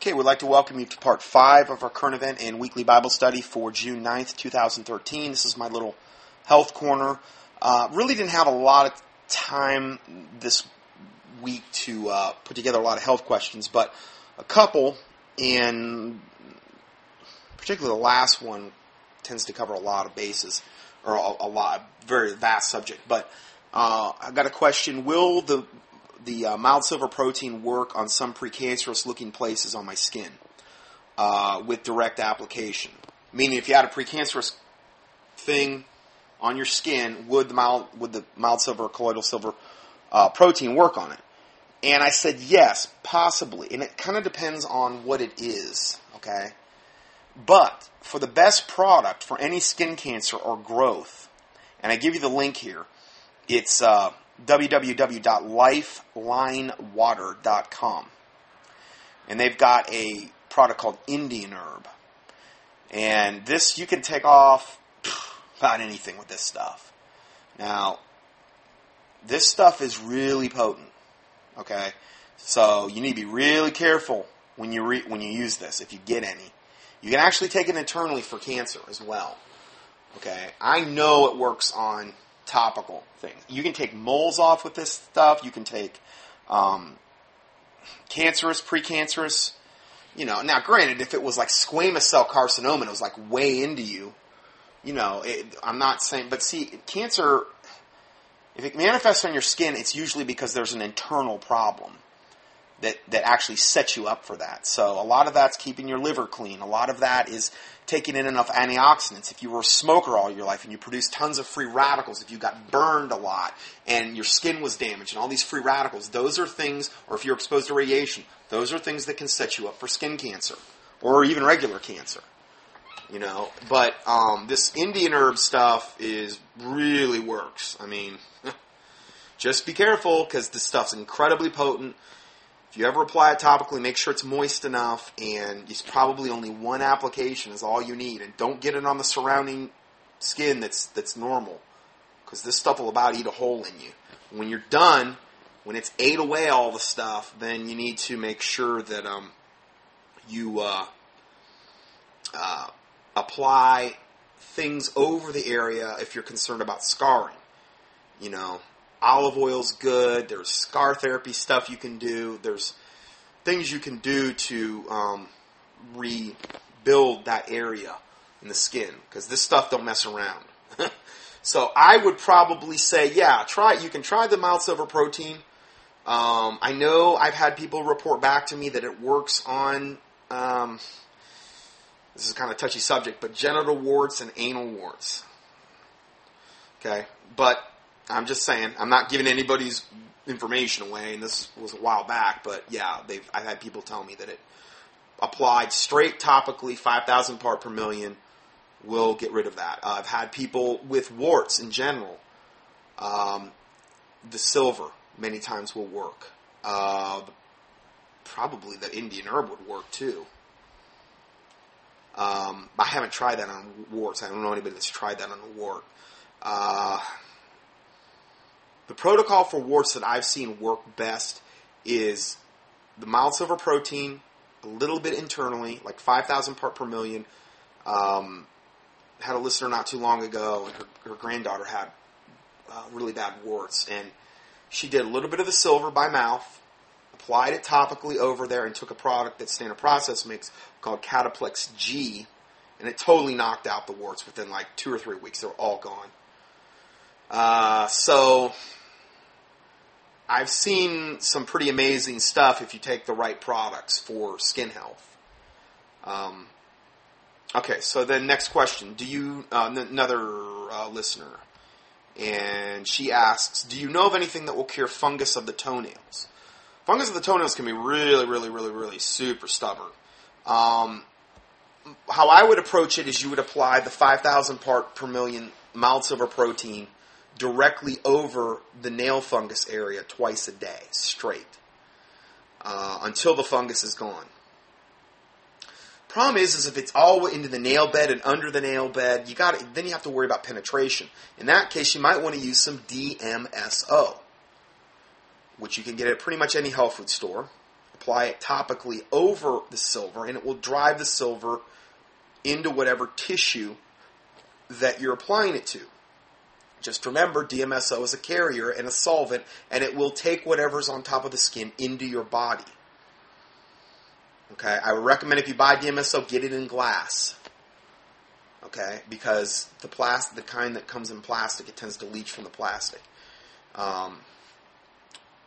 Okay, we'd like to welcome you to part 5 of our current event and weekly Bible study for June 9th, 2013. This is my little health corner. Really didn't have a lot of time this week to put together a lot of health questions, but a couple, and particularly the last one, tends to cover a lot of bases, or a very vast subject. But I've got a question: will the mild silver protein work on some precancerous-looking places on my skin with direct application? Meaning, if you had a precancerous thing on your skin, would the mild silver or colloidal silver protein work on it? And I said yes, possibly. And it kind of depends on what it is, okay? But for the best product for any skin cancer or growth, and I give you the link here, it's www.lifelinewater.com. And they've got a product called Indian Herb. And this, you can take off about anything with this stuff. Now, this stuff is really potent, okay? So you need to be really careful when you use this, if you get any. You can actually take it internally for cancer as well, okay? I know it works on topical things. You can take moles off with this stuff. You can take cancerous, precancerous. You know, now granted, if it was like squamous cell carcinoma, and it was like way into you. You know, I'm not saying, but see, cancer, if it manifests on your skin, it's usually because there's an internal problem that actually sets you up for that. So a lot of that's keeping your liver clean. A lot of that is taking in enough antioxidants. If you were a smoker all your life and you produced tons of free radicals, if you got burned a lot and your skin was damaged and all these free radicals, those are things, or if you're exposed to radiation, those are things that can set you up for skin cancer or even regular cancer. You know, but this Indian herb stuff is really works. I mean, just be careful because this stuff's incredibly potent. If you ever apply it topically, make sure it's moist enough, and it's probably only one application is all you need. And don't get it on the surrounding skin that's normal, because this stuff will about eat a hole in you. When you're done, when it's ate away all the stuff, then you need to make sure that you apply things over the area if you're concerned about scarring, you know. Olive oil's good. There's scar therapy stuff you can do. There's things you can do to rebuild that area in the skin, because this stuff don't mess around. So I would probably say, yeah, try it. You can try the mild silver protein. I know I've had people report back to me that it works on, this is kind of a touchy subject, but genital warts and anal warts. Okay, but I'm just saying, I'm not giving anybody's information away, and this was a while back, but yeah, I've had people tell me that it applied straight topically, 5,000 part per million, will get rid of that. I've had people with warts in general, the silver many times will work. Probably the Indian herb would work too. I haven't tried that on warts. I don't know anybody that's tried that on a wart. The protocol for warts that I've seen work best is the mild silver protein, a little bit internally, like 5,000 part per million. Had a listener not too long ago, and her granddaughter had really bad warts, and she did a little bit of the silver by mouth, applied it topically over there, and took a product that Standard Process makes called Cataplex G, and it totally knocked out the warts within like 2 or 3 weeks. They were all gone. So I've seen some pretty amazing stuff if you take the right products for skin health. Okay, so then next question. Do you, another listener, and she asks, do you know of anything that will cure fungus of the toenails? Fungus of the toenails can be really, really, really, really super stubborn. How I would approach it is you would apply the 5,000 part per million mild silver protein directly over the nail fungus area twice a day, straight, until the fungus is gone. Problem is if it's all into the nail bed and under the nail bed, then you have to worry about penetration. In that case, you might want to use some DMSO, which you can get at pretty much any health food store. apply it topically over the silver, and it will drive the silver into whatever tissue that you're applying it to. Just remember, DMSO is a carrier and a solvent, and it will take whatever's on top of the skin into your body. Okay, I would recommend if you buy DMSO, get it in glass. Okay, because the plastic, the kind that comes in plastic, it tends to leach from the plastic.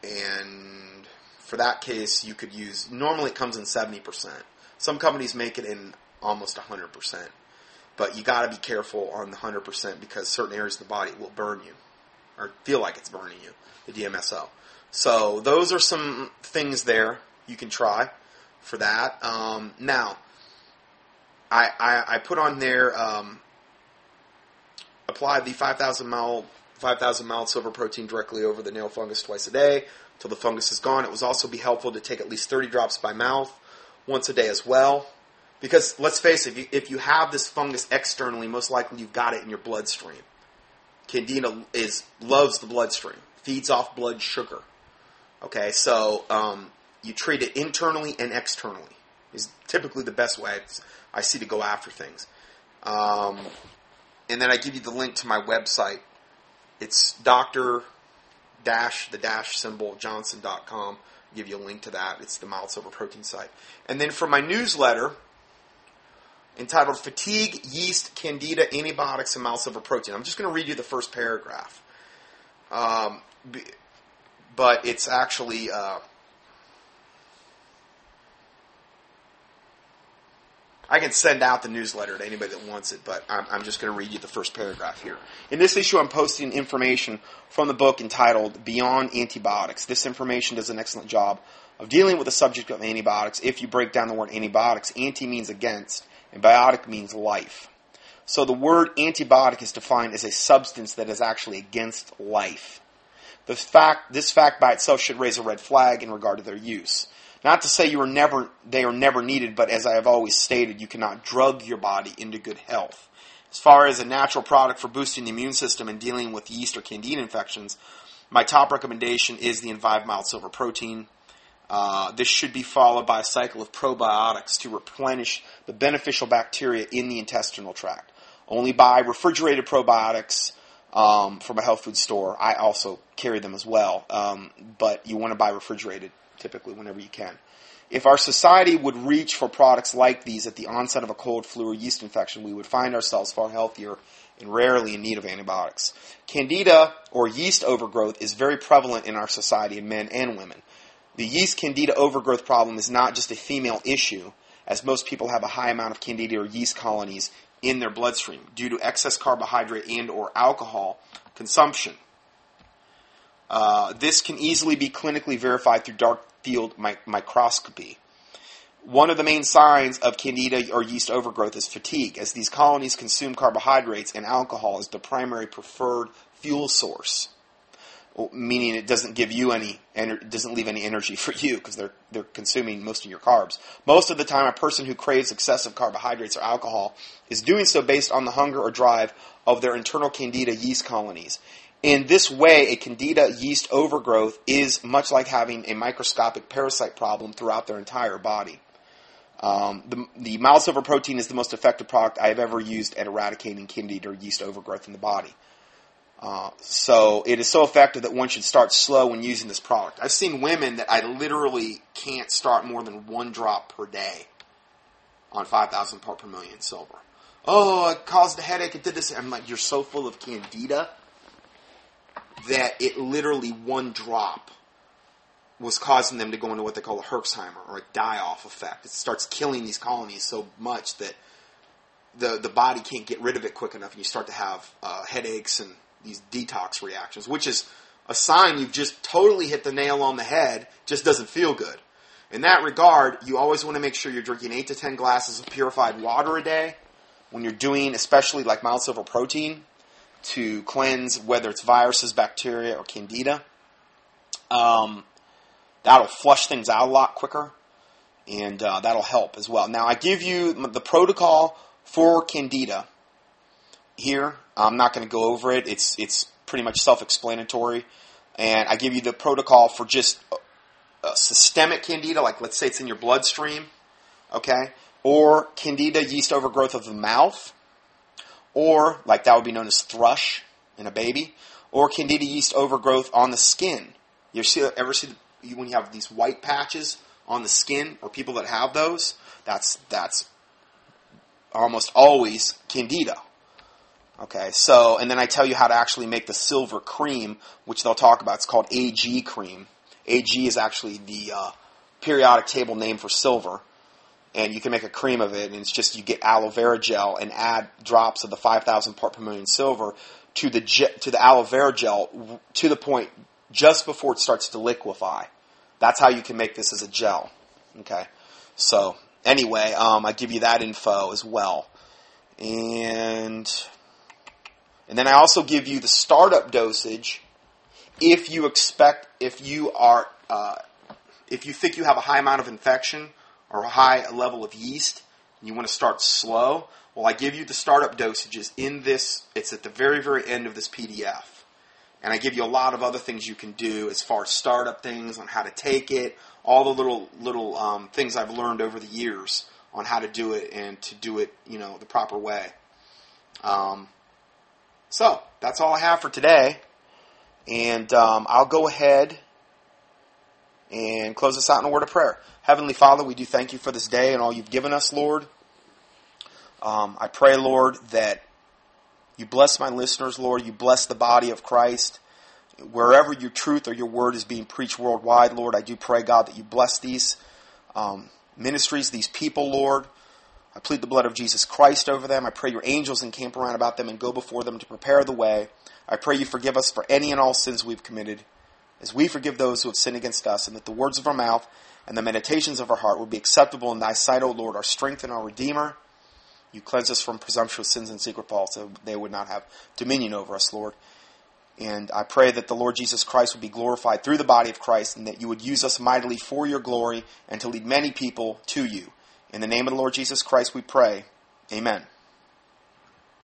And for that case, you could use, normally it comes in 70%. Some companies make it in almost 100%. But you got to be careful on the 100% because certain areas of the body will burn you or feel like it's burning you, the DMSO. So those are some things there you can try for that. Now, I put on there, apply the 5,000 ml silver protein directly over the nail fungus twice a day until the fungus is gone. It would also be helpful to take at least 30 drops by mouth once a day as well. Because, let's face it, if you have this fungus externally, most likely you've got it in your bloodstream. Candida loves the bloodstream, feeds off blood sugar. Okay, so you treat it internally and externally is typically the best way I see to go after things. And then I give you the link to my website. It's dr-johnson.com. I'll give you a link to that. It's the mild silver protein site. And then for my newsletter, entitled Fatigue, Yeast, Candida, Antibiotics, and Mild Silver Protein. I'm just going to read you the first paragraph. But it's actually... I can send out the newsletter to anybody that wants it, but I'm just going to read you the first paragraph here. In this issue, I'm posting information from the book entitled Beyond Antibiotics. This information does an excellent job of dealing with the subject of antibiotics. If you break down the word antibiotics, anti means against, and biotic means life. So the word antibiotic is defined as a substance that is actually against life. This fact by itself should raise a red flag in regard to their use. Not to say they are never needed, but as I have always stated, you cannot drug your body into good health. As far as a natural product for boosting the immune system and dealing with yeast or candida infections, my top recommendation is the Invive Mild Silver Protein. This should be followed by a cycle of probiotics to replenish the beneficial bacteria in the intestinal tract. Only buy refrigerated probiotics from a health food store. I also carry them as well, but you want to buy refrigerated typically whenever you can. If our society would reach for products like these at the onset of a cold, flu, or yeast infection, we would find ourselves far healthier and rarely in need of antibiotics. Candida or yeast overgrowth is very prevalent in our society in men and women. The yeast candida overgrowth problem is not just a female issue, as most people have a high amount of candida or yeast colonies in their bloodstream due to excess carbohydrate and or alcohol consumption. This can easily be clinically verified through dark field microscopy. One of the main signs of candida or yeast overgrowth is fatigue, as these colonies consume carbohydrates and alcohol as the primary preferred fuel source. Meaning it doesn't give you any, and it doesn't leave any energy for you because they're consuming most of your carbs. Most of the time, a person who craves excessive carbohydrates or alcohol is doing so based on the hunger or drive of their internal candida yeast colonies. In this way, a candida yeast overgrowth is much like having a microscopic parasite problem throughout their entire body. The mild silver protein is the most effective product I have ever used at eradicating candida or yeast overgrowth in the body. So it is so effective that one should start slow when using this product. I've seen women that I literally can't start more than one drop per day on 5,000 part per million silver. Oh, it caused a headache. It did this. I'm like, you're so full of candida that it literally one drop was causing them to go into what they call a Herxheimer or a die-off effect. It starts killing these colonies so much that the body can't get rid of it quick enough, and you start to have headaches and these detox reactions, which is a sign you've just totally hit the nail on the head, just doesn't feel good. In that regard, you always want to make sure you're drinking 8 to 10 glasses of purified water a day when you're doing, especially like mild silver protein, to cleanse whether it's viruses, bacteria, or candida. That'll flush things out a lot quicker, and that'll help as well. Now, I give you the protocol for candida here. I'm not going to go over it. It's pretty much self-explanatory. And I give you the protocol for just systemic candida, like let's say it's in your bloodstream, okay, or candida, yeast overgrowth of the mouth, or like that would be known as thrush in a baby, or candida yeast overgrowth on the skin. You ever see when you have these white patches on the skin, or people that have those? That's almost always candida. Okay, so, and then I tell you how to actually make the silver cream, which they'll talk about. It's called AG cream. AG is actually the periodic table name for silver. And you can make a cream of it, and it's just you get aloe vera gel and add drops of the 5,000 part per million silver to the aloe vera gel to the point just before it starts to liquefy. That's how you can make this as a gel. Okay, so anyway, I give you that info as well, and then I also give you the startup dosage if you think you have a high amount of infection or a high level of yeast, and you want to start slow. Well, I give you the startup dosages in this. It's at the very, very end of this PDF. And I give you a lot of other things you can do as far as startup things, on how to take it, all the little things I've learned over the years on how to do it and to do it, you know, the proper way. So that's all I have for today. And I'll go ahead and close this out in a word of prayer. Heavenly Father, we do thank you for this day and all you've given us, Lord. I pray, Lord, that you bless my listeners, Lord. You bless the body of Christ. Wherever your truth or your word is being preached worldwide, Lord, I do pray, God, that you bless these ministries, these people, Lord. I plead the blood of Jesus Christ over them. I pray your angels encamp around about them and go before them to prepare the way. I pray you forgive us for any and all sins we've committed, as we forgive those who have sinned against us, and that the words of our mouth and the meditations of our heart will be acceptable in thy sight, O Lord, our strength and our Redeemer. You cleanse us from presumptuous sins and secret faults, so they would not have dominion over us, Lord. And I pray that the Lord Jesus Christ would be glorified through the body of Christ, and that you would use us mightily for your glory and to lead many people to you. In the name of the Lord Jesus Christ we pray. Amen.